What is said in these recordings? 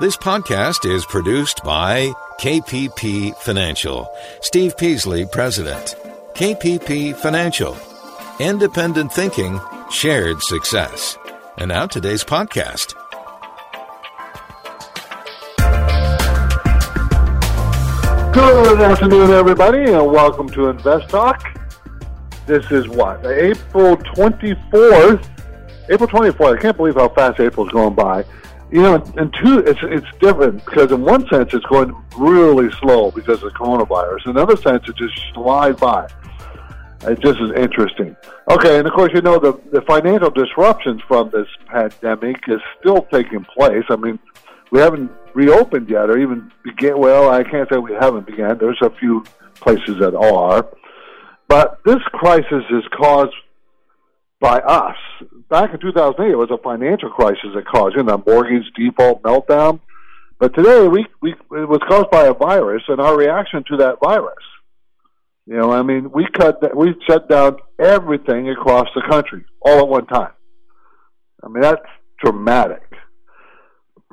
This podcast is produced by KPP Financial. Steve Peasley, President. KPP Financial. Independent thinking, shared success. And now today's podcast. Good afternoon, everybody, and welcome to Invest Talk. This is April 24th. I can't believe how fast April's going by. You know, and two, it's different because in one sense it's going really slow because of the coronavirus. In another sense, it just flies by. It just is interesting. Okay, and of course, you know, the financial disruptions from this pandemic is still taking place. I mean, we haven't reopened yet or even began. Well, I can't say we haven't began. There's a few places that are. But this crisis is caused by us. Back in 2008, it was a financial crisis that caused, you know, mortgage default meltdown. But today, it was caused by a virus and our reaction to that virus. You know, I mean, we shut down everything across the country all at one time. I mean, that's dramatic.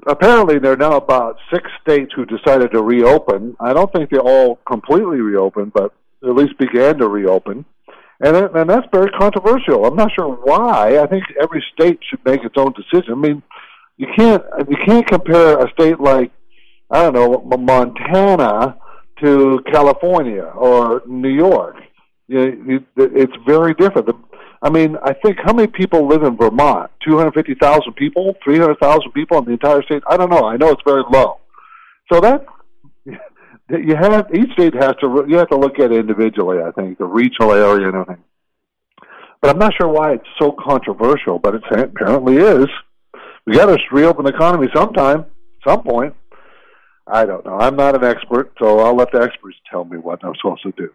Apparently, there are now about 6 states who decided to reopen. I don't think they all completely reopened, but at least began to reopen. And that's very controversial. I'm not sure why. I think every state should make its own decision. I mean, you can't compare a state like, I don't know, Montana to California or New York. It's very different. I mean, I think how many people live in Vermont? 250,000 people? 300,000 people in the entire state? I don't know. I know it's very low. So that each state has to look at it individually, I think, the regional area and everything. But I'm not sure why it's so controversial, but it apparently is. We got to reopen the economy sometime, some point. I don't know. I'm not an expert, so I'll let the experts tell me what I'm supposed to do.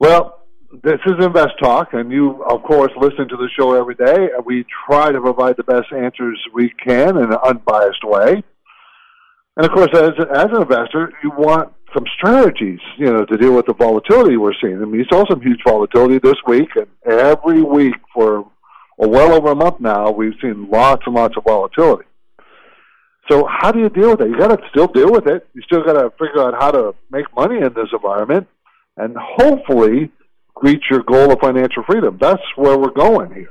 Well, this is Invest Talk, and you, of course, listen to the show every day. We try to provide the best answers we can in an unbiased way. And, of course, as an investor, you want some strategies, you know, to deal with the volatility we're seeing. I mean, you saw some huge volatility this week, and every week for well over a month now, we've seen lots and lots of volatility. So how do you deal with it? You got to still deal with it. You still got to figure out how to make money in this environment and hopefully reach your goal of financial freedom. That's where we're going here.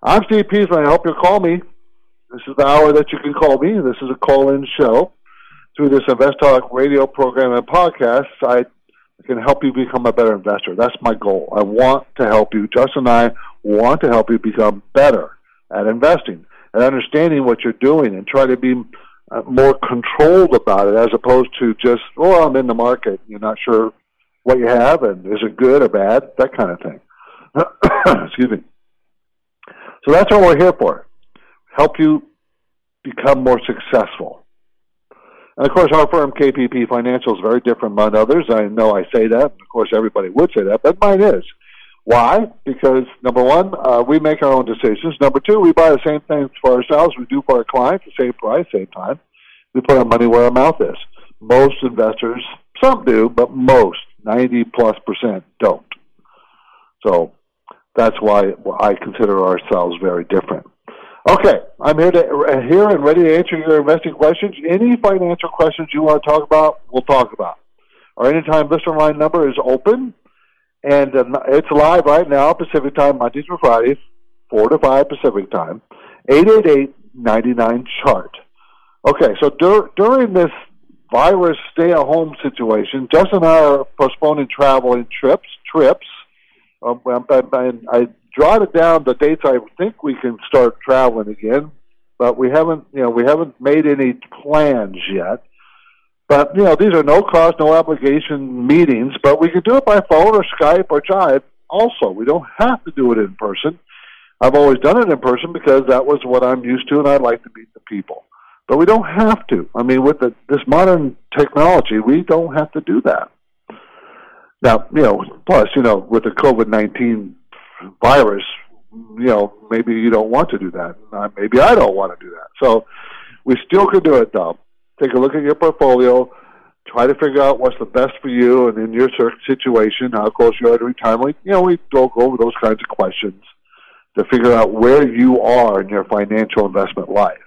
I'm Steve Peasley. I hope you'll call me. This is the hour that you can call me. This is a call-in show. Through this Invest Talk radio program and podcast, I can help you become a better investor. That's my goal. I want to help you. Justin and I want to help you become better at investing and understanding what you're doing and try to be more controlled about it as opposed to just, oh, I'm in the market. You're not sure what you have and is it good or bad, that kind of thing. Excuse me. So that's what we're here for. Help you become more successful. And, of course, our firm, KPP Financial, is very different than others. I know I say that. Of course, everybody would say that, but mine is. Why? Because, number one, we make our own decisions. Number two, we buy the same things for ourselves. We do for our clients, the same price, same time. We put our money where our mouth is. Most investors, some do, but most, 90+% don't. So that's why I consider ourselves very different. Okay, I'm here and ready to answer your investing questions. Any financial questions you want to talk about, we'll talk about. Our anytime listener line number is open, and it's live right now, Pacific time, Monday through Friday, 4 to 5 Pacific time, 888-99-CHART. Okay, so during this virus stay-at-home situation, Justin and I are postponing travel and trips. I jotted down the dates I think we can start traveling again, but we haven't made any plans yet. But you know, these are no cost, no obligation meetings, but we can do it by phone or Skype or Jive. Also, we don't have to do it in person. I've always done it in person because that was what I'm used to, and I like to meet the people. But we don't have to. I mean, with this modern technology, we don't have to do that. Now, you know, plus, you know, with the COVID-19 virus, you know, maybe you don't want to do that. Maybe I don't want to do that. So we still could do it, though. Take a look at your portfolio. Try to figure out what's the best for you and in your situation, how close you are to retirement. You know, we go over those kinds of questions to figure out where you are in your financial investment life.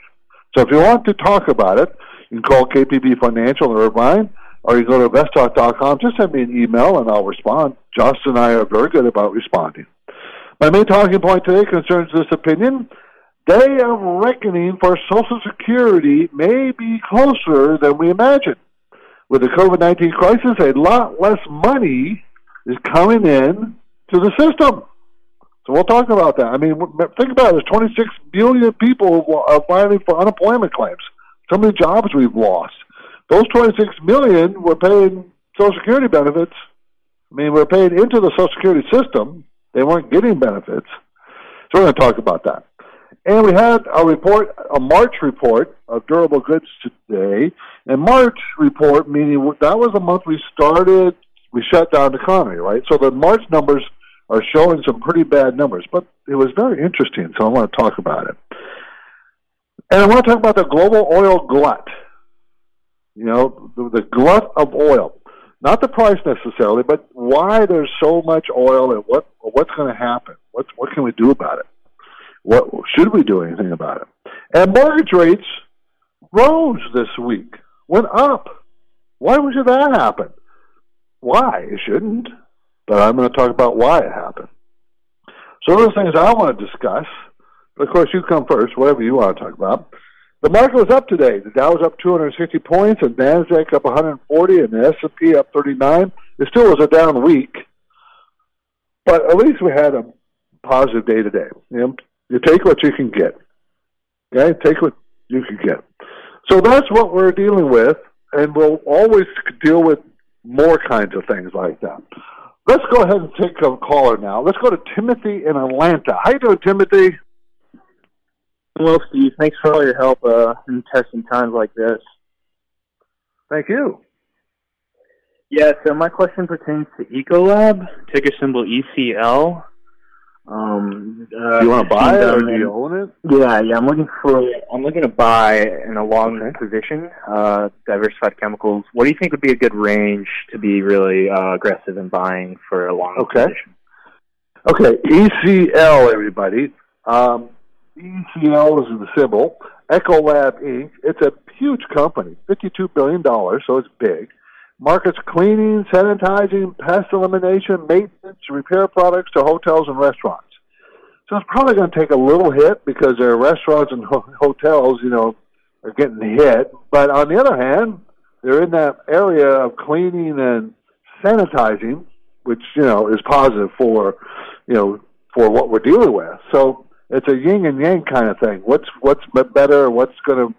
So if you want to talk about it, you can call KPB Financial in Irvine, or you go to investtalk.com. Just send me an email, and I'll respond. Josh and I are very good about responding. My main talking point today concerns this opinion. Day of reckoning for Social Security may be closer than we imagine. With the COVID-19 crisis, a lot less money is coming in to the system. So we'll talk about that. I mean, think about it. There's 26 million people who are filing for unemployment claims. So many jobs we've lost. Those 26 million were paying Social Security benefits. I mean, we're paid into the Social Security system. They weren't getting benefits. So we're going to talk about that. And we had a report, a March report of durable goods today. And March report, meaning that was the month we shut down the economy, right? So the March numbers are showing some pretty bad numbers. But it was very interesting, so I want to talk about it. And I want to talk about the global oil glut. You know, the glut of oil. Not the price necessarily, but why there's so much oil and what's going to happen. What can we do about it? What should we do anything about it? And mortgage rates rose this week, went up. Why should that happen? Why? It shouldn't. But I'm going to talk about why it happened. So those things I want to discuss, but of course you come first, whatever you want to talk about. The market was up today. The Dow was up 260 points, and NASDAQ up 140, and the S&P up 39. It still was a down week, but at least we had a positive day today. You take what you can get. Okay? Take what you can get. So that's what we're dealing with, and we'll always deal with more kinds of things like that. Let's go ahead and take a caller now. Let's go to Timothy in Atlanta. How you doing, Timothy? Well, Steve, thanks for all your help in testing times like this. Thank you. Yeah, so my question pertains to Ecolab, ticker symbol ECL. Do you want to buy it or do you own it? Yeah. I'm looking to buy in a long position, diversified chemicals. What do you think would be a good range to be really aggressive in buying for a long position? Okay. ECL, everybody. ECL is the symbol. Ecolab Inc. It's a huge company, $52 billion, so it's big. Markets cleaning, sanitizing, pest elimination, maintenance, repair products to hotels and restaurants. So it's probably going to take a little hit because their restaurants and hotels, are getting hit. But on the other hand, they're in that area of cleaning and sanitizing, which, is positive for what we're dealing with. So it's a yin and yang kind of thing. What's better? What's going to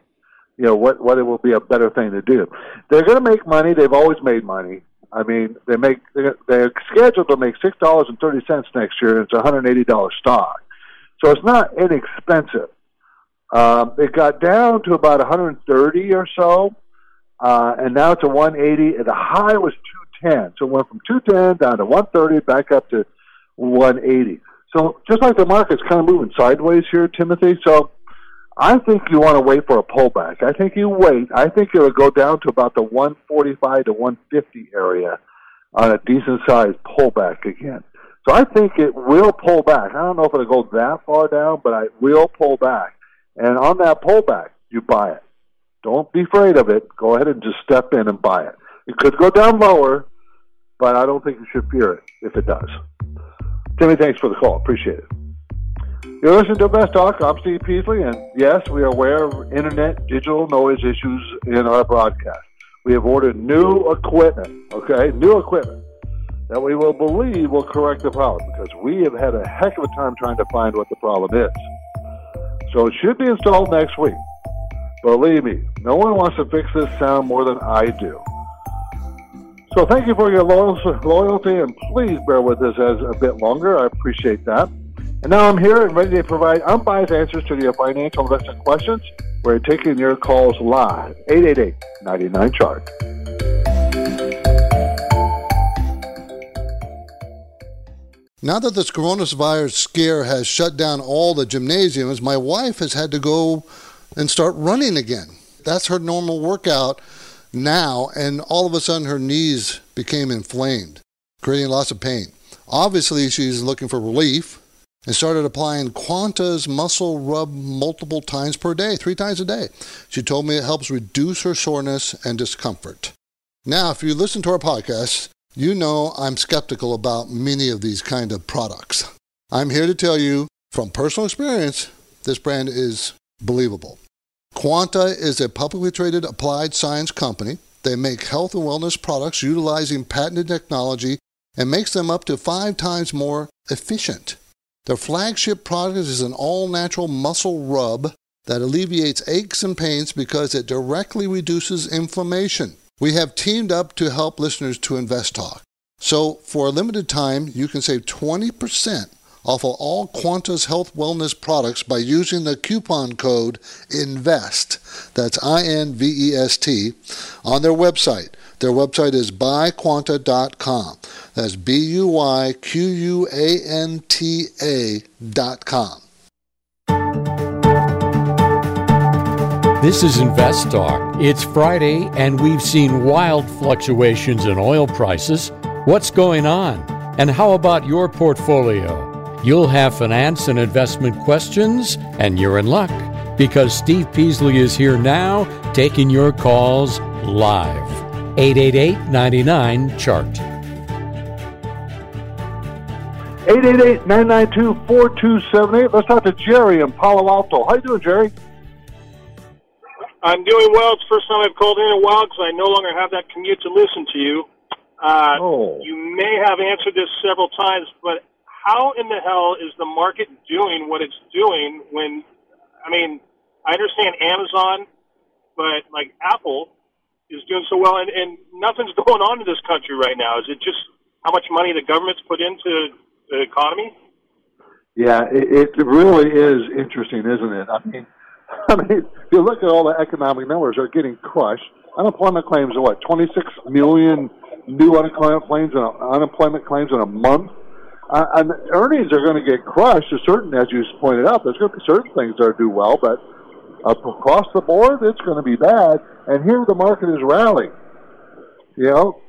what it will be a better thing to do. They're going to make money. They've always made money. I mean, they're scheduled to make $6.30 next year, and it's a $180 stock. So it's not inexpensive. It got down to about 130 or so, and now it's a 180, and the high was 210. So it went from 210 down to 130, back up to 180. So just like the market's kind of moving sideways here, Timothy, so I think you want to wait for a pullback. I think you wait. I think it will go down to about the 145 to 150 area on a decent-sized pullback again. So I think it will pull back. I don't know if it will go that far down, but it will pull back. And on that pullback, you buy it. Don't be afraid of it. Go ahead and just step in and buy it. It could go down lower, but I don't think you should fear it if it does. Timmy, thanks for the call. Appreciate it. You're listening to Best Talk. I'm Steve Peasley, and yes, we are aware of internet digital noise issues in our broadcast. We have ordered new equipment, that we will believe will correct the problem, because we have had a heck of a time trying to find what the problem is. So it should be installed next week. Believe me, no one wants to fix this sound more than I do. So thank you for your loyalty, and please bear with us as a bit longer. I appreciate that. And now I'm here and ready to provide unbiased answers to your financial investment questions. We're taking your calls live. 888-99-CHART. Now that this coronavirus scare has shut down all the gymnasiums, my wife has had to go and start running again. That's her normal workout now, and all of a sudden her knees became inflamed, creating lots of pain. Obviously, she's looking for relief. and started applying Quanta's muscle rub multiple times per day, 3 times a day. She told me it helps reduce her soreness and discomfort. Now, if you listen to our podcast, you know I'm skeptical about many of these kind of products. I'm here to tell you from personal experience, this brand is believable. Quanta is a publicly traded applied science company. They make health and wellness products utilizing patented technology and makes them up to 5 times more efficient. Their flagship product is an all-natural muscle rub that alleviates aches and pains because it directly reduces inflammation. We have teamed up to help listeners to Invest Talk. So for a limited time, you can save 20% off of all Quanta's health wellness products by using the coupon code INVEST, that's I-N-V-E-S-T, on their website. Their website is buyquanta.com. That's B-U-Y-Q-U-A-N-T-A.com. This is Invest Talk. It's Friday, and we've seen wild fluctuations in oil prices. What's going on? And how about your portfolio? You'll have finance and investment questions, and you're in luck because Steve Peasley is here now taking your calls live. 888-99-CHART. 888-992-4278. Let's talk to Jerry in Palo Alto. How you doing, Jerry? I'm doing well. It's the first time I've called in a while because I no longer have that commute to listen to you. You may have answered this several times, but how in the hell is the market doing what it's doing when, I mean, I understand Amazon, but like Apple is doing so well, and nothing's going on in this country right now. Is it just how much money the government's put into the economy? Yeah, it really is interesting, isn't it? I mean, if you look at all the economic numbers, they're getting crushed. Unemployment claims are what, 26 million new unemployment claims in a month? And earnings are going to get crushed, as you pointed out. There's going to be certain things that do well, but across the board, it's going to be bad. And here the market is rallying. You know?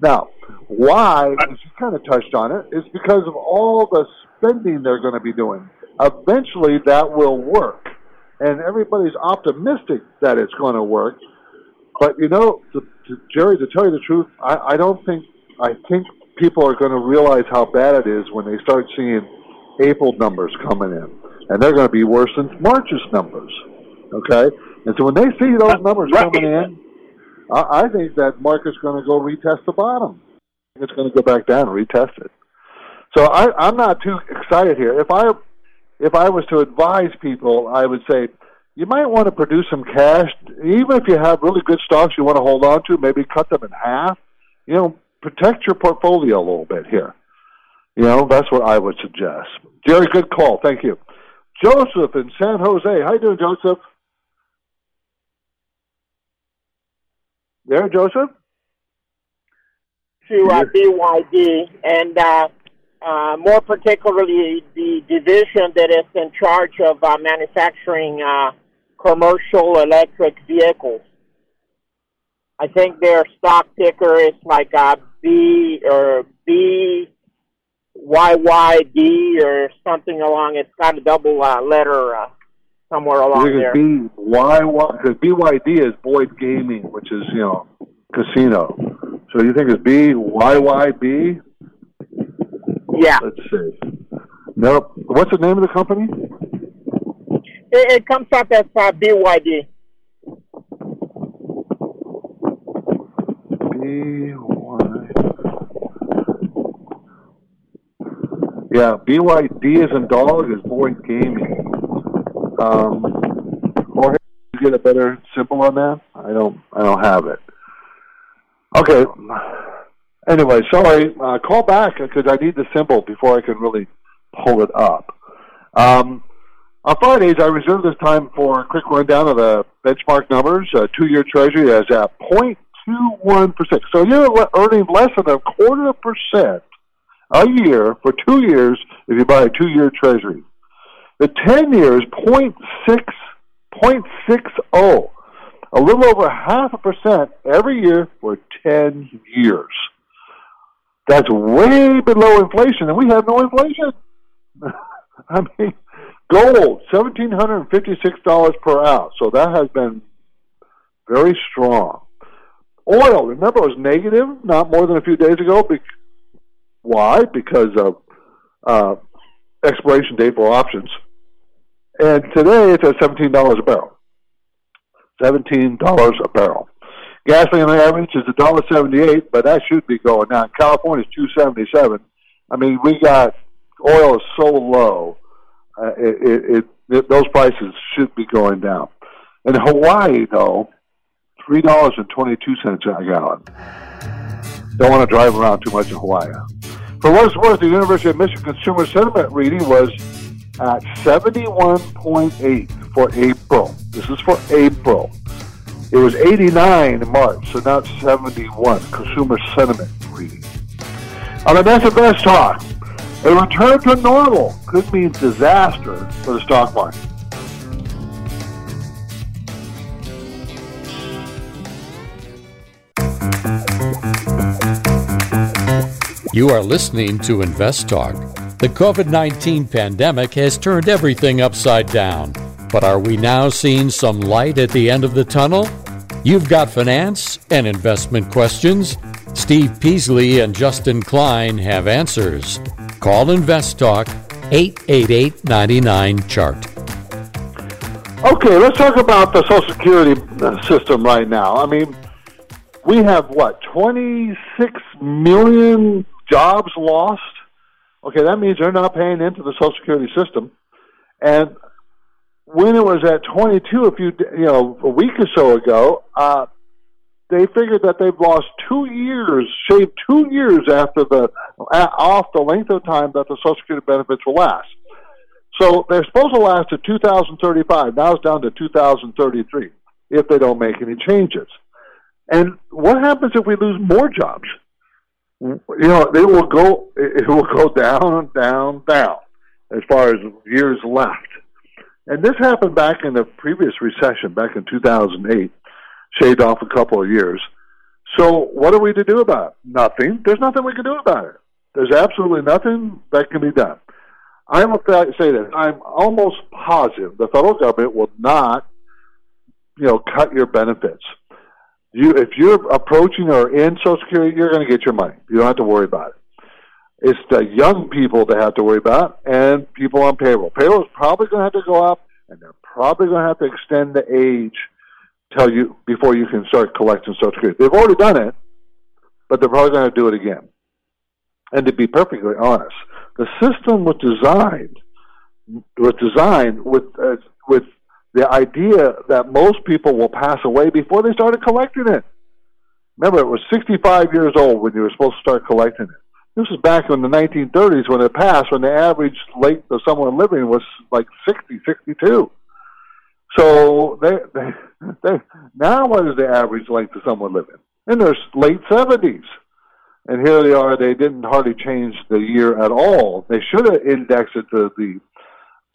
Now, why, she kind of touched on it, is because of all the spending they're going to be doing. Eventually, that will work. And everybody's optimistic that it's going to work. But, you know, Jerry, to tell you the truth, I think people are going to realize how bad it is when they start seeing April numbers coming in. And they're going to be worse than March's numbers. Okay? And so when they see those numbers coming in, I think that market's going to go retest the bottom. It's going to go back down and retest it. So I'm not too excited here. If I was to advise people, I would say you might want to produce some cash. Even if you have really good stocks you want to hold on to, maybe cut them in half. You know, protect your portfolio a little bit here. You know, that's what I would suggest. Jerry, good call. Thank you. Joseph in San Jose. How you doing, Joseph? There, Joseph? To BYD, and more particularly the division that is in charge of manufacturing commercial electric vehicles. I think their stock ticker is like B or BYYD or something along. It's got a double letter somewhere along there. Because BYD is Boyd Gaming, which is, you know, casino. So you think it's BYYB? Yeah. Let's see. Nope. What's the name of the company? It comes up as BYD. Yeah, BYD as in dog is Boyd Gaming. Or you get a better symbol on that? I don't have it. Okay. Anyway, sorry. Call back because I need the symbol before I can really pull it up. On Fridays, I reserve this time for a quick rundown of the benchmark numbers. 2-year Treasury is at 0.21%. So you're earning less than 0.25% a year for 2 years if you buy a 2-year Treasury. The 10-year is 0.60, a little over 0.5% every year for 10 years. That's way below inflation, and we have no inflation. I mean, gold, $1,756 per ounce. So that has been very strong. Oil, remember, it was negative not more than a few days ago. Why? Because of expiration date for options. And today it's at $17 a barrel. $17 a barrel. Gasoline on average is $1.78, but that should be going down. California's $2.77. I mean, we got oil is so low, those prices should be going down. In Hawaii, though, $3.22 a gallon. Don't want to drive around too much in Hawaii. For what it's worth, the University of Michigan Consumer Sentiment reading was at 71.8 for April. This is for April. It was 89 in March, so now it's 71, consumer sentiment reading. On the next Invest Talk, a return to normal could mean disaster for the stock market. You are listening to Invest Talk. The COVID-19 pandemic has turned everything upside down. But are we now seeing some light at the end of the tunnel? You've got finance and investment questions. Steve Peasley and Justin Klein have answers. Call Invest Talk 888-99-CHART. Okay, let's talk about the Social Security system right now. I mean, we have, 26 million jobs lost? Okay, that means they're not paying into the Social Security system. And when it was at 22, a week or so ago, they figured that they've lost 2 years, shaved 2 years off the length of time that the Social Security benefits will last. So they're supposed to last to 2035. Now it's down to 2033 if they don't make any changes. And what happens if we lose more jobs? It will go down, down, down as far as years left. And this happened back in the previous recession, back in 2008, shaved off a couple of years. So what are we to do about it? Nothing. There's nothing we can do about it. There's absolutely nothing that can be done. I will say this. I'm almost positive the federal government will not, cut your benefits. If you're approaching or in Social Security, you're going to get your money. You don't have to worry about it. It's the young people that have to worry about and people on payroll. Payroll is probably going to have to go up, and they're probably going to have to extend the age before you can start collecting Social Security. They've already done it, but they're probably going to do it again. And to be perfectly honest, the system was designed with the idea that most people will pass away before they started collecting it. Remember, it was 65 years old when you were supposed to start collecting it. This was back in the 1930s when it passed, when the average length of someone living was like 60, 62. So now what is the average length of someone living? In their late 70s. And here they are, they didn't hardly change the year at all. They should have indexed it to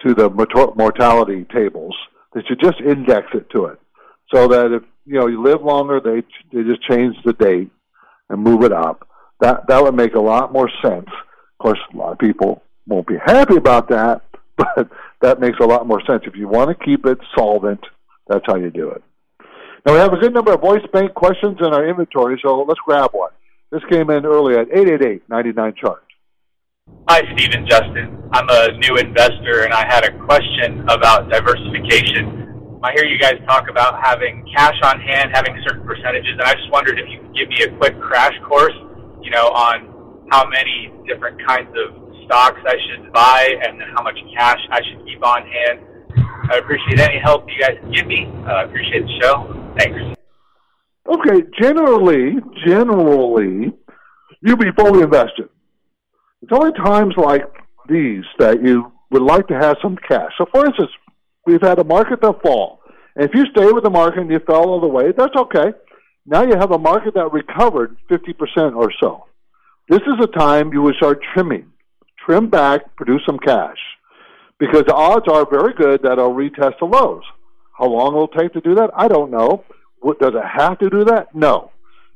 the mortality tables. They should just index it to it so that if, you live longer, they just change the date and move it up. That would make a lot more sense. Of course, a lot of people won't be happy about that, but that makes a lot more sense. If you want to keep it solvent, that's how you do it. Now, we have a good number of voice bank questions in our inventory, so let's grab one. This came in early at 888-99-CHART. Hi, Steve and Justin. I'm a new investor, and I had a question about diversification. I hear you guys talk about having cash on hand, having certain percentages, and I just wondered if you could give me a quick crash course on how many different kinds of stocks I should buy and then how much cash I should keep on hand. I appreciate any help you guys can give me. I appreciate the show. Thanks. Okay, generally, you'll be fully invested. It's only times like these that you would like to have some cash. So, for instance, we've had a market that fall. And if you stay with the market and you fell all the way, that's okay. Now you have a market that recovered 50% or so. This is a time you would start trimming. Trim back, produce some cash. Because the odds are very good that it'll retest the lows. How long it'll take to do that? I don't know. Does it have to do that? No.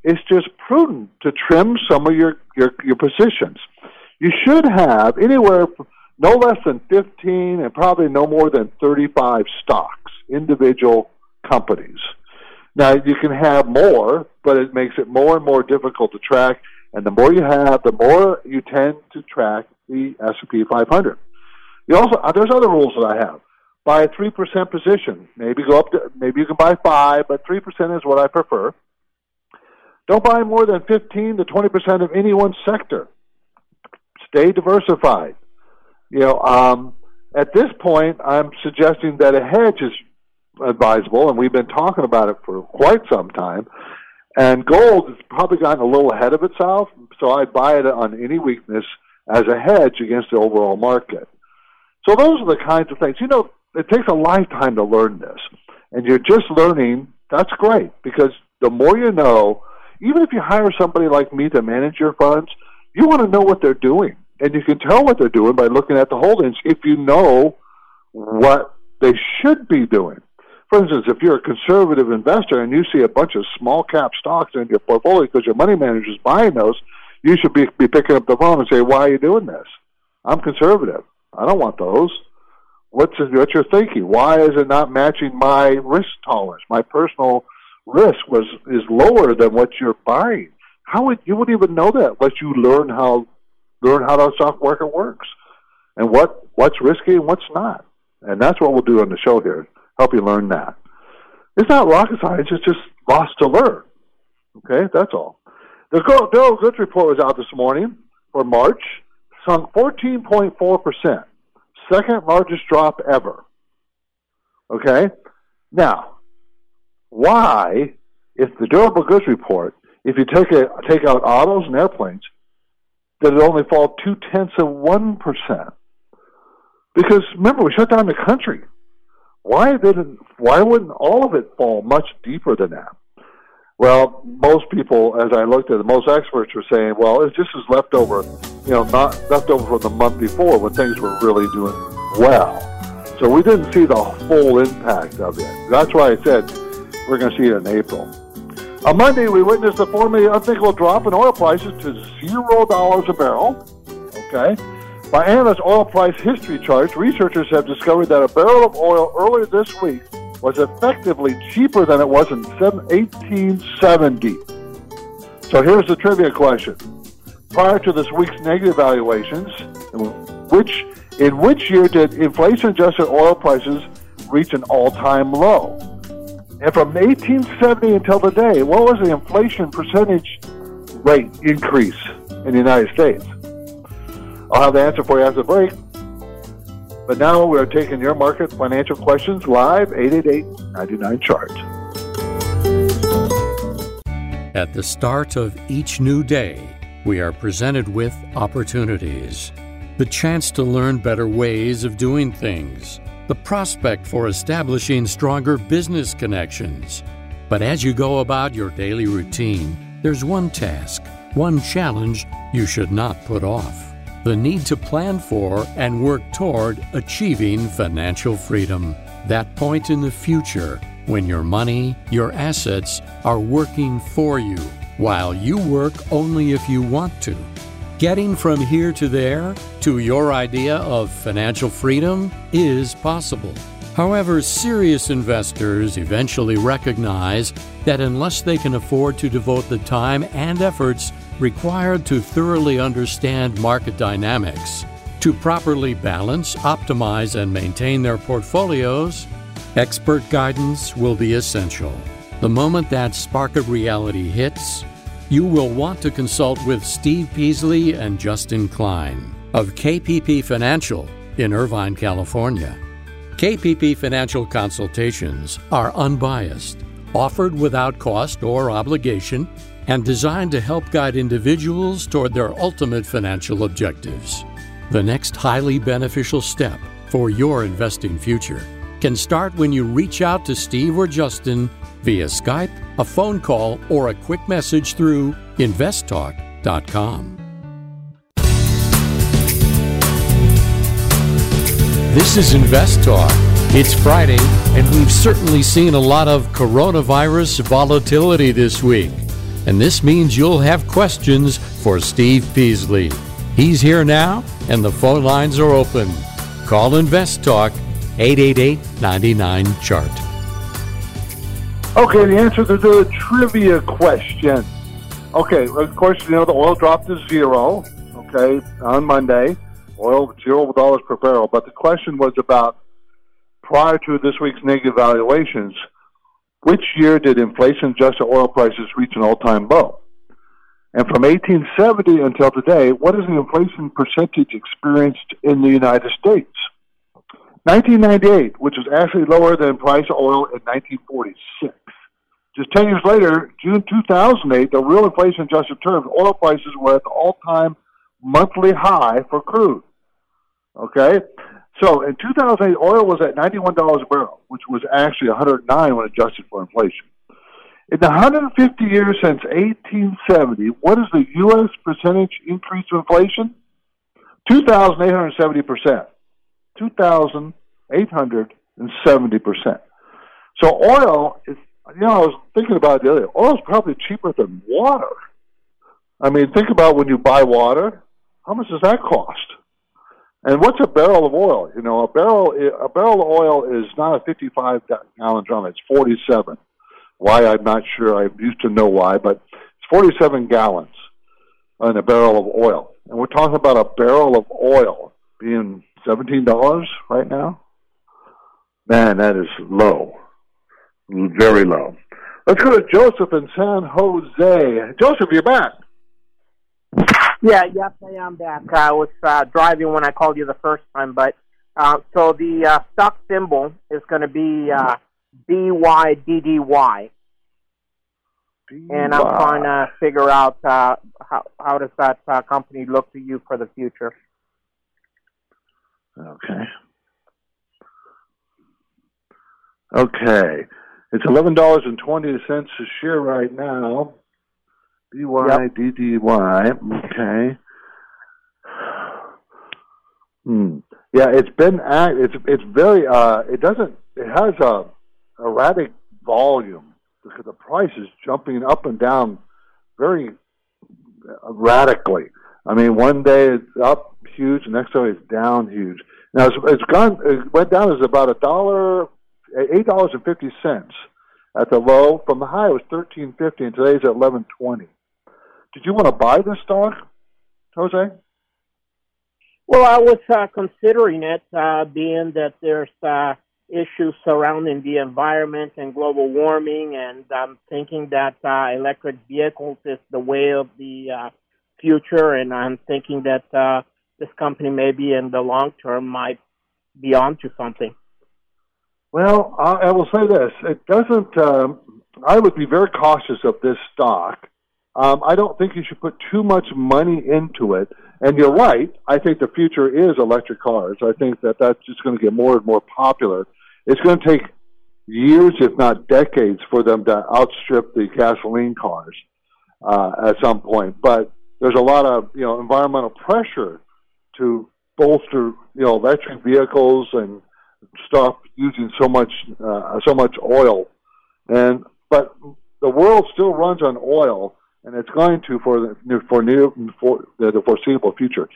It's just prudent to trim some of your positions. You should have anywhere no less than 15 and probably no more than 35 stocks, individual companies. Now, you can have more, but it makes it more and more difficult to track. And the more you have, the more you tend to track the S&P 500. You also, there's other rules that I have. Buy a 3% position. Maybe go up to, maybe you can buy 5%, but 3% is what I prefer. Don't buy more than 15 to 20% of any one sector. Stay diversified. You know, at this point, I'm suggesting that a hedge is advisable, and we've been talking about it for quite some time. And gold has probably gotten a little ahead of itself, so I'd buy it on any weakness as a hedge against the overall market. So those are the kinds of things. You know, it takes a lifetime to learn this, and you're just learning. That's great, because the more you know, even if you hire somebody like me to manage your funds, you want to know what they're doing. And you can tell what they're doing by looking at the holdings if you know what they should be doing. For instance, if you're a conservative investor and you see a bunch of small-cap stocks in your portfolio because your money manager is buying those, you should be picking up the phone and say, why are you doing this? I'm conservative. I don't want those. What's your thinking? Why is it not matching my risk tolerance? My personal risk is lower than what you're buying. You wouldn't even know that unless you learn how the stock market works and what's risky and what's not. And that's what we'll do on the show here, help you learn that. It's not rocket science. It's just lots to learn. Okay, that's all. The Dow Goods report was out this morning for March. Sunk 14.4%, second largest drop ever. Okay? Now, why, if the durable goods report, if you take out autos and airplanes, did it only fall 0.2%? Because, remember, we shut down the country. Why wouldn't all of it fall much deeper than that? Well, most people, as I looked at it, most experts were saying, well, it's just as leftover, you know, not leftover from the month before when things were really doing well. So we didn't see the full impact of it. That's why I said we're going to see it in April. On Monday, we witnessed a formally unthinkable drop in oil prices to $0 a barrel. Okay? By analysts' oil price history charts, researchers have discovered that a barrel of oil earlier this week was effectively cheaper than it was in 1870. So here's the trivia question. Prior to this week's negative valuations, in which year did inflation-adjusted oil prices reach an all-time low? And from 1870 until today, what was the inflation percentage rate increase in the United States? I'll have the answer for you after the break. But now we are taking your market financial questions live, 888-99-CHART. At the start of each new day, we are presented with opportunities. The chance to learn better ways of doing things. The prospect for establishing stronger business connections. But as you go about your daily routine, there's one task, one challenge you should not put off. The need to plan for and work toward achieving financial freedom. That point in the future when your money, your assets are working for you while you work only if you want to. Getting from here to there to your idea of financial freedom is possible. However, serious investors eventually recognize that unless they can afford to devote the time and efforts required to thoroughly understand market dynamics, to properly balance, optimize, and maintain their portfolios, expert guidance will be essential. The moment that spark of reality hits, you will want to consult with Steve Peasley and Justin Klein of KPP Financial in Irvine, California. KPP Financial consultations are unbiased, offered without cost or obligation, and designed to help guide individuals toward their ultimate financial objectives. The next highly beneficial step for your investing future can start when you reach out to Steve or Justin via Skype, a phone call, or a quick message through investtalk.com. This is InvestTalk. It's Friday, and we've certainly seen a lot of coronavirus volatility this week. And this means you'll have questions for Steve Peasley. He's here now, and the phone lines are open. Call Invest Talk, 888-99-CHART. Okay, the answer to the trivia question. Okay, of course, you know, the oil dropped to zero, okay, on Monday. Oil, $0 per barrel. But the question was about, prior to this week's negative valuations, which year did inflation-adjusted oil prices reach an all-time low? And from 1870 until today, what is the inflation percentage experienced in the United States? 1998, which is actually lower than price of oil in 1946. Just 10 years later, June 2008, the real inflation-adjusted terms, oil prices were at the all-time monthly high for crude. Okay? So in 2008, oil was at $91 a barrel, which was actually $109 when adjusted for inflation. In the 150 years since 1870, what is the U.S. percentage increase of inflation? 2,870%. 2,870%. So oil is, you know, I was thinking about it the other day. Oil is probably cheaper than water. I mean, think about when you buy water. How much does that cost? And what's a barrel of oil? You know, a barrel of oil is not a 55-gallon drum. It's 47. Why, I'm not sure. I used to know why, but it's 47 gallons in a barrel of oil. And we're talking about a barrel of oil being $17 right now. Man, that is low. Very low. Let's go to Joseph in San Jose. Joseph, you're back. Yes, I am back. I was driving when I called you the first time, but so the stock symbol is going to be BYDDY, and I'm trying to figure out how does that company look to you for the future. Okay. Okay. It's $11.20 a share right now. BYDDY. Yep. Okay. Yeah, it's been it's very it has a erratic volume because the price is jumping up and down very radically. I mean, one day it's up huge, the next day it's down huge. Now it went down as about $8.50 at the low. From the high it was $13.50, and today's at $11.20. Did you want to buy this stock, Jose? Well, I was considering it, being that there's issues surrounding the environment and global warming, and I'm thinking that electric vehicles is the way of the future, and I'm thinking that this company maybe in the long term might be onto something. Well, I will say this. It doesn't. I would be very cautious of this stock. I don't think you should put too much money into it. And you're right. I think the future is electric cars. I think that that's just going to get more and more popular. It's going to take years, if not decades, for them to outstrip the gasoline cars at some point. But there's a lot of, you know, environmental pressure to bolster, you know, electric vehicles and stop using so much oil. But the world still runs on oil, and it's going to for the foreseeable future.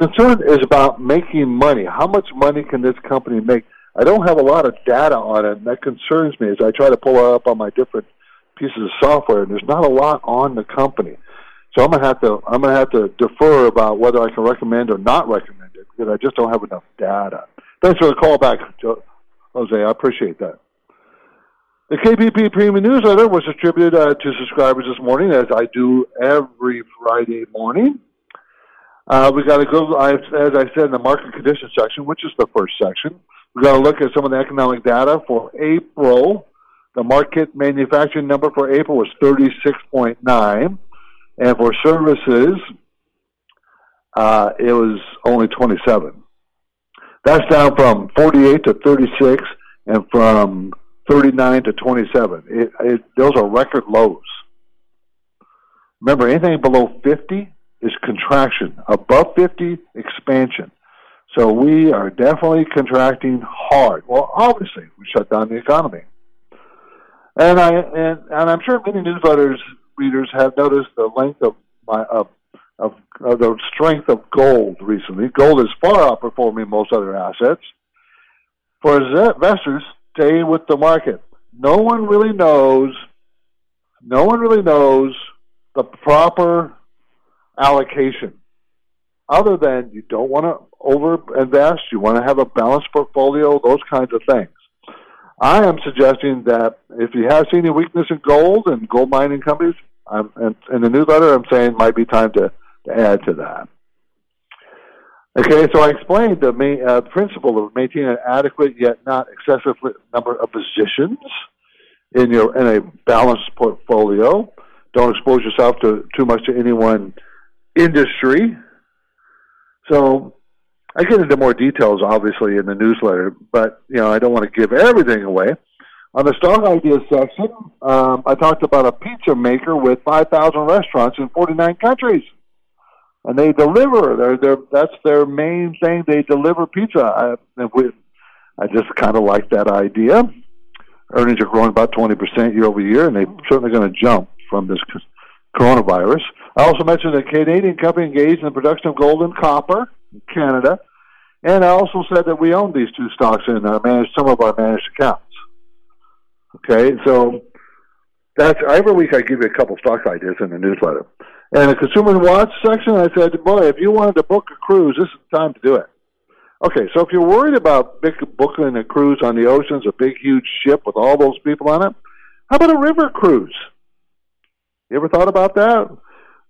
Concern is about making money. How much money can this company make? I don't have a lot of data on it, and that concerns me as I try to pull it up on my different pieces of software, and there's not a lot on the company. So I'm gonna have to defer about whether I can recommend or not recommend it because I just don't have enough data. Thanks for the call back, Jose. I appreciate that. The KPP Premium Newsletter was distributed to subscribers this morning, as I do every Friday morning. We got to go, as I said, in the market conditions section, which is the first section. We got to look at some of the economic data for April. The market manufacturing number for April was 36.9, and for services, it was only 27. That's down from 48 to 36 and from 39 to 27. Those are record lows. Remember, anything below 50 is contraction. Above 50, expansion. So we are definitely contracting hard. Well, obviously, we shut down the economy. And I'm sure many newsletters readers have noticed the length of my of the strength of gold recently. Gold is far outperforming most other assets. For investors, stay with the market. No one really knows the proper allocation, other than you don't want to over-invest, you want to have a balanced portfolio, those kinds of things. I am suggesting that if you have seen any weakness in gold and gold mining companies, and in the newsletter I'm saying it might be time to add to that. Okay, so I explained the main principle of maintaining an adequate yet not excessive number of positions in a balanced portfolio. Don't expose yourself too much to any one industry. So I get into more details, obviously, in the newsletter, but I don't want to give everything away. On the stock ideas section, I talked about a pizza maker with 5,000 restaurants in 49 countries, and they deliver. That's their main thing. They deliver pizza. I just kind of like that idea. Earnings are growing about 20% year over year, and they're certainly going to jump from this coronavirus. I also mentioned a Canadian company engaged in the production of gold and copper in Canada, and I also said that we own these two stocks in some of our managed accounts. Okay, so that's every week I give you a couple stock ideas in the newsletter. And the consumer watch section, I said, boy, if you wanted to book a cruise, this is the time to do it. Okay, so if you're worried about booking a cruise on the oceans, a big, huge ship with all those people on it, how about a river cruise? You ever thought about that?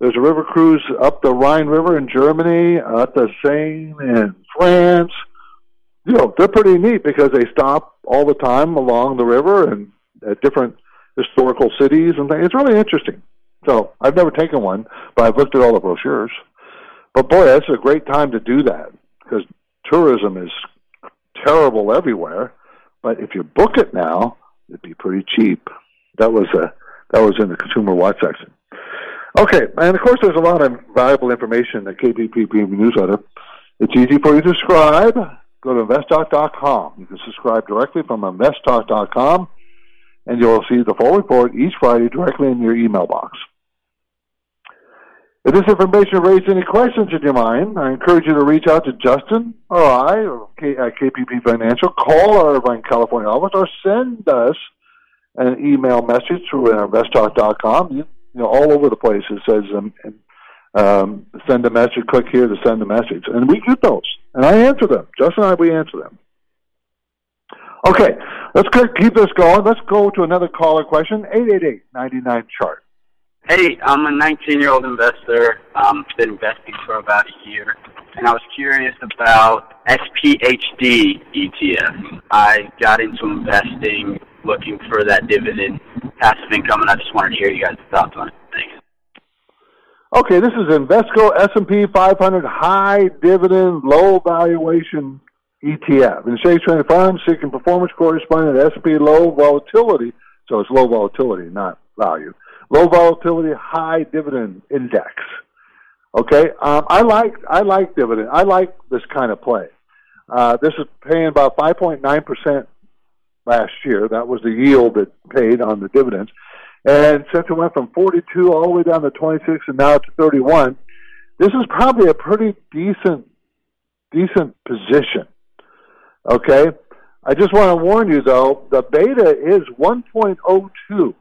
There's a river cruise up the Rhine River in Germany, up the Seine in France. They're pretty neat because they stop all the time along the river and at different historical cities and things. It's really interesting. So I've never taken one, but I've looked at all the brochures. But boy, that's a great time to do that because tourism is terrible everywhere. But if you book it now, it'd be pretty cheap. That was in the Consumer Watch section. Okay, and of course there's a lot of valuable information in the KPPP newsletter. It's easy for you to subscribe. Go to investtalk.com. You can subscribe directly from investtalk.com, and you'll see the full report each Friday directly in your email box. If this information raised any questions in your mind, I encourage you to reach out to Justin or I or at KPP Financial, call our Irvine, California office, or send us an email message through investtalk.com. All over the place it says send a message, click here to send a message. And we get those. And I answer them. Justin and I, we answer them. Okay, let's keep this going. Let's go to another caller question, 888-99-CHART. Hey, I'm a 19-year-old investor. Been investing for about a year. And I was curious about SPHD ETF. I got into investing looking for that dividend passive income, and I just wanted to hear you guys' thoughts on it. Thanks. Okay, this is Invesco S&P 500 High Dividend Low Valuation ETF. In shades traded funds seeking performance corresponding to S&P low volatility, so it's low volatility, not value. Low volatility, high dividend index. Okay, I like dividend. I like this kind of play. This is paying about 5.9% last year. That was the yield that paid on the dividends. And since it went from 42 all the way down to 26 and now to 31, this is probably a pretty decent position. Okay? I just want to warn you, though, the beta is 1.02,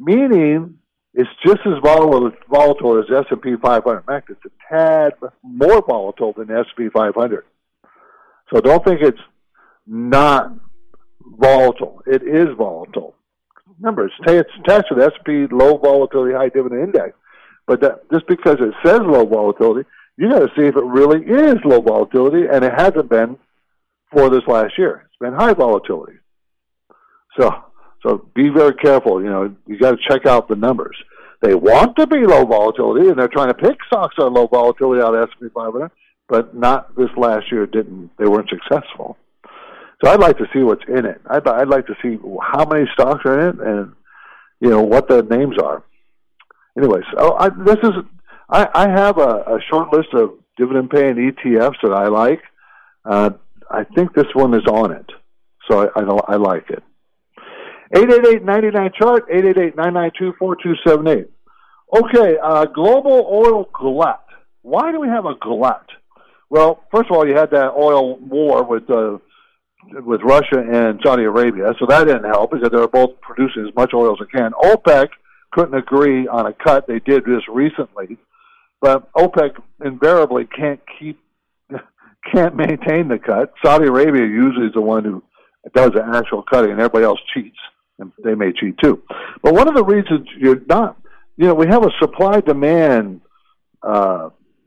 meaning it's just as volatile as S&P 500. In fact, it's a tad more volatile than S&P 500. So don't think it's not volatile. It is volatile. Remember, it's attached to the S&P Low Volatility High Dividend Index. But just because it says low volatility, you got to see if it really is low volatility, and it hasn't been for this last year. It's been high volatility. So be very careful. You got to check out the numbers. They want to be low volatility, and they're trying to pick stocks on low volatility out of S&P 500, but not this last year. They weren't successful. So I'd like to see what's in it. I'd like to see how many stocks are in it and, what the names are. Anyways, I have a short list of dividend-paying ETFs that I like. I think this one is on it, so I like it. 888-99-CHART, 888-992-4278. Okay, global oil glut. Why do we have a glut? Well, first of all, you had that oil war with Russia and Saudi Arabia, so that didn't help because they were both producing as much oil as they can. OPEC couldn't agree on a cut. They did this recently, but OPEC invariably can't maintain the cut. Saudi Arabia usually is the one who does the actual cutting, and everybody else cheats, and they may cheat too. But one of the reasons we have a supply-demand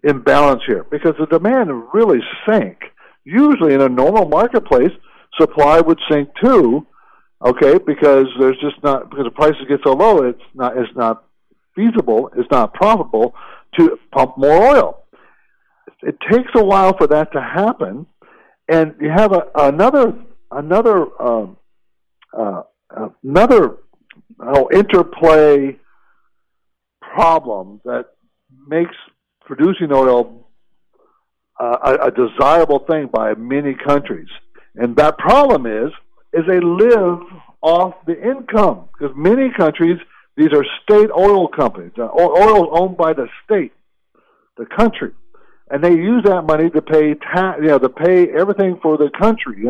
imbalance here because the demand really sank. Usually in a normal marketplace, supply would sink too, okay, because because the prices get so low, it's not feasible, it's not profitable to pump more oil. It takes a while for that to happen, and you have another interplay problem that makes producing oil a desirable thing by many countries. And that problem is they live off the income. Because many countries, these are state oil companies. Oil is owned by the state, the country. And they use that money to pay tax, to pay everything for the country.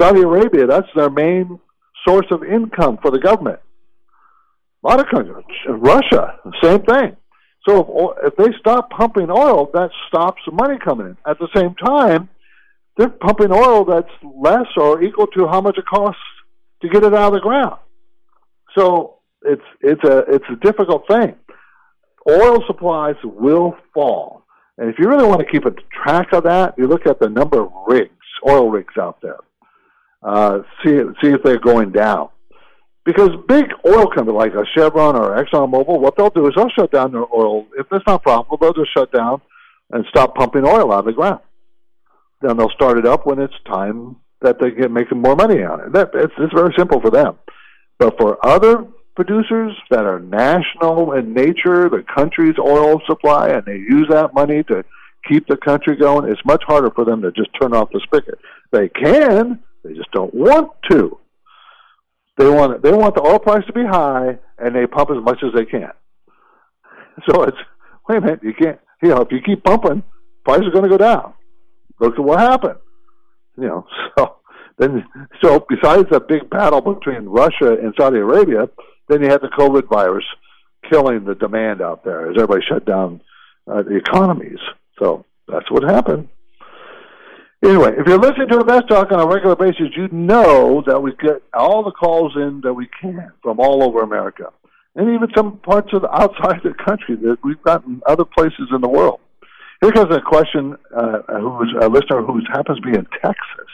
Saudi Arabia, that's their main source of income for the government. A lot of countries, Russia, same thing. So if they stop pumping oil, that stops the money coming in. At the same time, they're pumping oil that's less or equal to how much it costs to get it out of the ground. So it's a difficult thing. Oil supplies will fall. And if you really want to keep a track of that, you look at the number of oil rigs out there. See if they're going down. Because big oil companies like a Chevron or ExxonMobil, what they'll do is they'll shut down their oil. If it's not profitable, they'll just shut down and stop pumping oil out of the ground. Then they'll start it up when it's time that they get making more money on it. It's very simple for them. But for other producers that are national in nature, the country's oil supply, and they use that money to keep the country going, it's much harder for them to just turn off the spigot. They can, they just don't want to. They want the oil price to be high, and they pump as much as they can. So it's, wait a minute, you can't. If you keep pumping, prices are going to go down. Look at what happened. So besides that big battle between Russia and Saudi Arabia, then you had the COVID virus killing the demand out there as everybody shut down the economies. So that's what happened. Anyway, if you're listening to Invest Talk on a regular basis, you know that we get all the calls in that we can from all over America, and even some parts of the outside of the country that we've gotten other places in the world. Here comes a question, who's a listener who happens to be in Texas.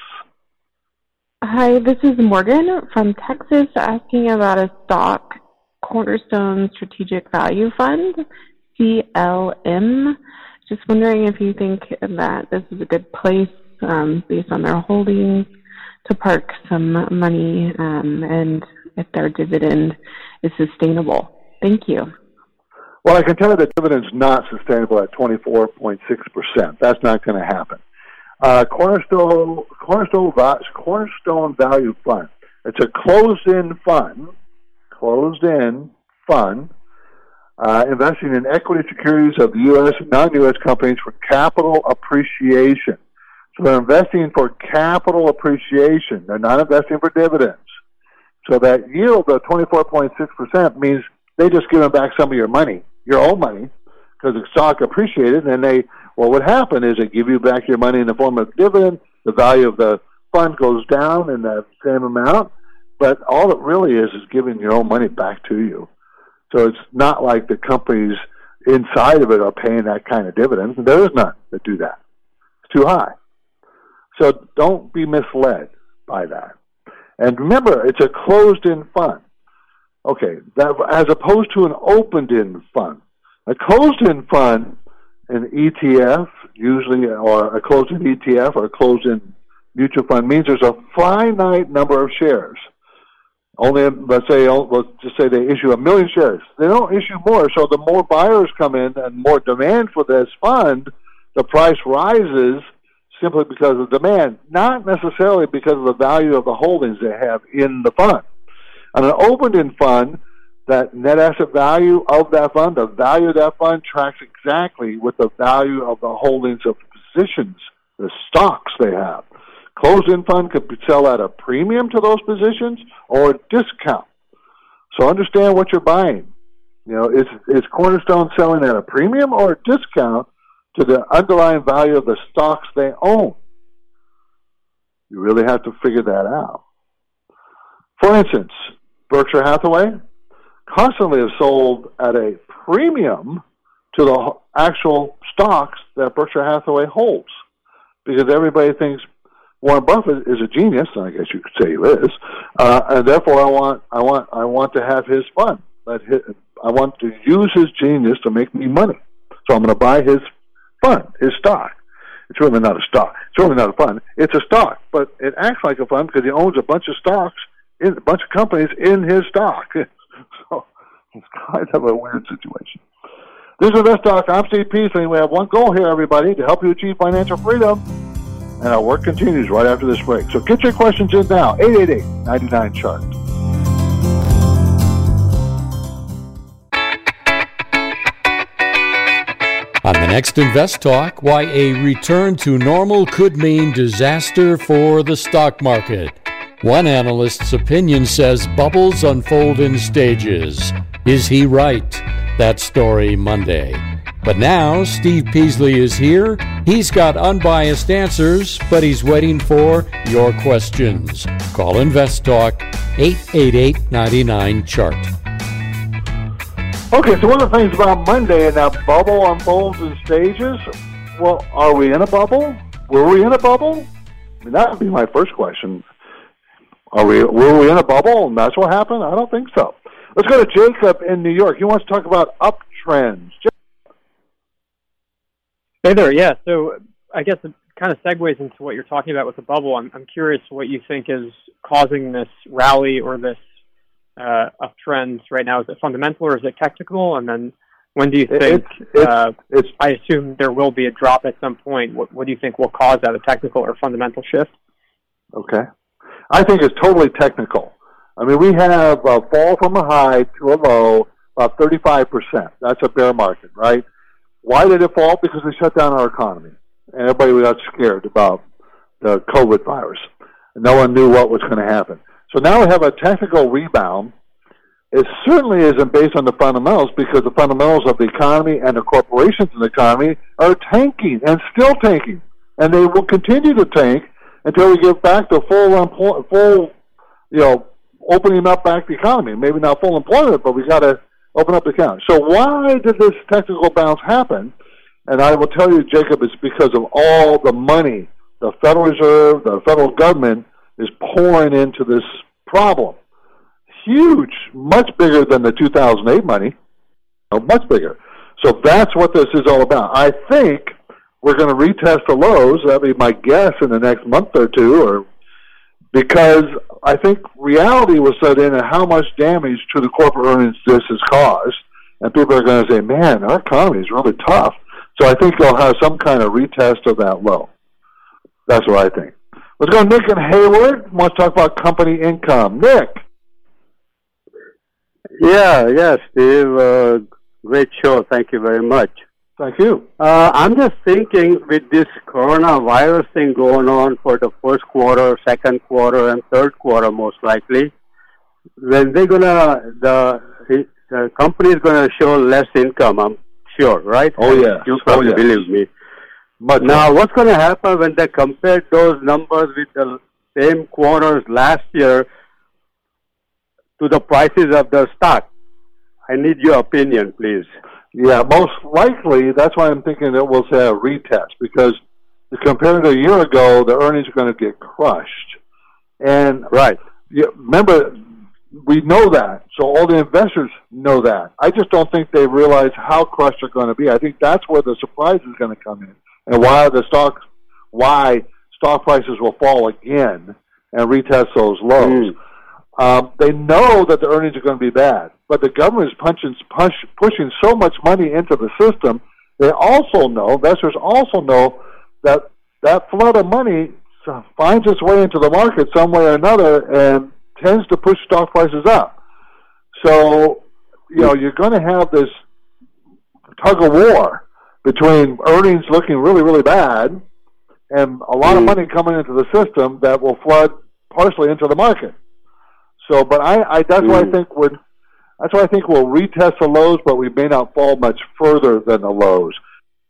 Hi, this is Morgan from Texas asking about a stock, Cornerstone Strategic Value Fund, CLM. Just wondering if you think that this is a good place based on their holdings to park some money and if their dividend is sustainable. Thank you. Well, I can tell you that dividend's not sustainable at 24.6%. That's not going to happen. Cornerstone Value Fund. It's a closed-end fund, investing in equity securities of the U.S. and non-U.S. companies for capital appreciation. So they're investing for capital appreciation. They're not investing for dividends. So that yield of 24.6% means they just give them back some of your money, your own money, because the stock appreciated. And what would happen is they give you back your money in the form of dividend. The value of the fund goes down in that same amount. But all it really is giving your own money back to you. So it's not like the companies inside of it are paying that kind of dividends. And there is none that do that. It's too high. So don't be misled by that. And remember, it's a closed-end fund. Okay, that as opposed to an opened-end fund. A closed-end fund, an ETF usually, or a closed-end ETF or a closed-end mutual fund means there's a finite number of shares. Only, let's just say they issue 1 million shares. They don't issue more, so the more buyers come in and more demand for this fund, the price rises simply because of demand, not necessarily because of the value of the holdings they have in the fund. On an open-end fund, that net asset value of that fund, the value of that fund tracks exactly with the value of the holdings of positions, the stocks they have. Closed-end fund could sell at a premium to those positions or a discount. So understand what you're buying. You know, is Cornerstone selling at a premium or a discount to the underlying value of the stocks they own? You really have to figure that out. For instance, Berkshire Hathaway constantly has sold at a premium to the actual stocks that Berkshire Hathaway holds, because everybody thinks Warren Buffett is a genius, and I guess you could say he is, and therefore I want to have his fund. I want to use his genius to make me money, so I'm going to buy his fund, his stock. It's really not a stock. It's really not a fund. It's a stock, but it acts like a fund because he owns a bunch of stocks, in a bunch of companies in his stock. So it's kind of a weird situation. This is InvestDoc. I'm Steve Peasley. We have one goal here, everybody, to help you achieve financial freedom. And our work continues right after this break. So get your questions in now, 888-99-CHART. On the next Invest Talk, why a return to normal could mean disaster for the stock market. One analyst's opinion says bubbles unfold in stages. Is he right? That story Monday. But now, Steve Peasley is here. He's got unbiased answers, but he's waiting for your questions. Call InvestTalk, 888-99-CHART. Okay, so one of the things about Monday and that bubble unfolds in stages, well, are we in a bubble? Were we in a bubble? I mean, that would be my first question. Were we in a bubble and that's what happened? I don't think so. Let's go to Jacob in New York. He wants to talk about uptrends. Hey there, yeah. So I guess it kind of segues into what you're talking about with the bubble. I'm curious what you think is causing this rally or this uptrend right now. Is it fundamental or is it technical? And then when do you think, I assume there will be a drop at some point. What do you think will cause that, a technical or fundamental shift? Okay. I think it's totally technical. I mean, we have a fall from a high to a low, about 35%. That's a bear market, right? Why did it fall? Because we shut down our economy. And everybody got scared about the COVID virus. No one knew what was going to happen. So now we have a technical rebound. It certainly isn't based on the fundamentals, because the fundamentals of the economy and the corporations in the economy are tanking and still tanking. And they will continue to tank until we get back to full, you know, opening up back the economy. Maybe not full employment, but we got to open up the account. So why did this technical bounce happen? And I will tell you, Jacob, it's because of all the money the Federal Reserve, the federal government is pouring into this problem. Huge, much bigger than the 2008 money, much bigger. So that's what this is all about. I think we're going to retest the lows. That'd be my guess in the next month or two, or because I think reality was set in and how much damage to the corporate earnings this has caused. And people are going to say, man, our economy is really tough. So I think they'll have some kind of retest of that low. That's what I think. Let's go to Nick and Hayward. Wants to talk about company income. Nick. Yeah, Steve. Great show. Thank you very much. Thank you. I'm just thinking with this coronavirus thing going on for the first quarter, second quarter, and third quarter most likely, when the company is going to show less income, I'm sure, right? Oh, yeah. You probably believe me. Much now, what's going to happen when they compare those numbers with the same quarters last year to the prices of the stock? I need your opinion, please. Yeah, most likely, that's why I'm thinking that we'll say a retest, because compared to a year ago, the earnings are going to get crushed. And right, remember, we know that, so all the investors know that. I just don't think they realize how crushed they're going to be. I think that's where the surprise is going to come in, and why stock prices will fall again and retest those lows. They know that the earnings are going to be bad, but the government is pushing so much money into the system. They also know, investors also know, that that flood of money finds its way into the market some way or another and tends to push stock prices up. So you know, you're going to have this tug of war between earnings looking really, really bad and a lot of money coming into the system that will flood partially into the market. So, but that's why I think we'll retest the lows, but we may not fall much further than the lows.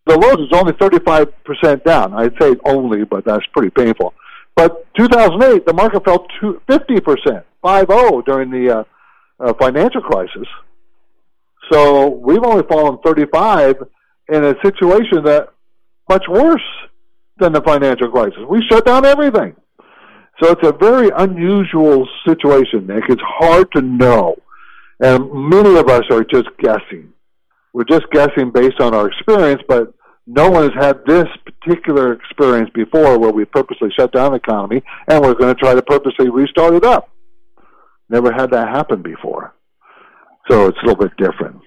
The lows is only 35% down. I'd say only, but that's pretty painful. But 2008, the market fell 50%, 5-0 during the financial crisis. So we've only fallen 35 in a situation that much worse than the financial crisis. We shut down everything. So it's a very unusual situation, Nick. It's hard to know. And many of us are just guessing. We're just guessing based on our experience, but no one has had this particular experience before where we purposely shut down the economy and we're going to try to purposely restart it up. Never had that happen before. So it's a little bit different.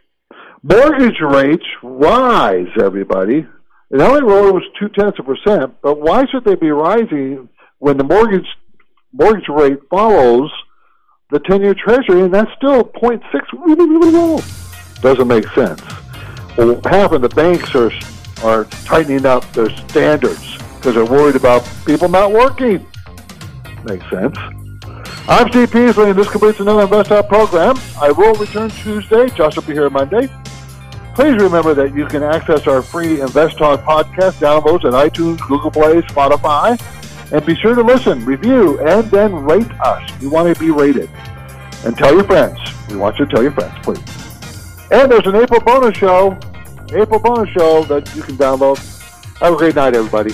Mortgage rates rise, everybody. It only rose 0.2%, but why should they be rising when the mortgage rate follows the 10-year Treasury, and that's still 0.6? Doesn't make sense. Well, what happened? The banks are tightening up their standards because they're worried about people not working. Makes sense. I'm Steve Peasley, and this completes another InvestOut program. I will return Tuesday. Josh will be here Monday. Please remember that you can access our free InvestTalk podcast downloads at iTunes, Google Play, Spotify. And be sure to listen, review, and then rate us. We want to be rated. And tell your friends. We want you to tell your friends, please. And there's an April bonus show that you can download. Have a great night, everybody.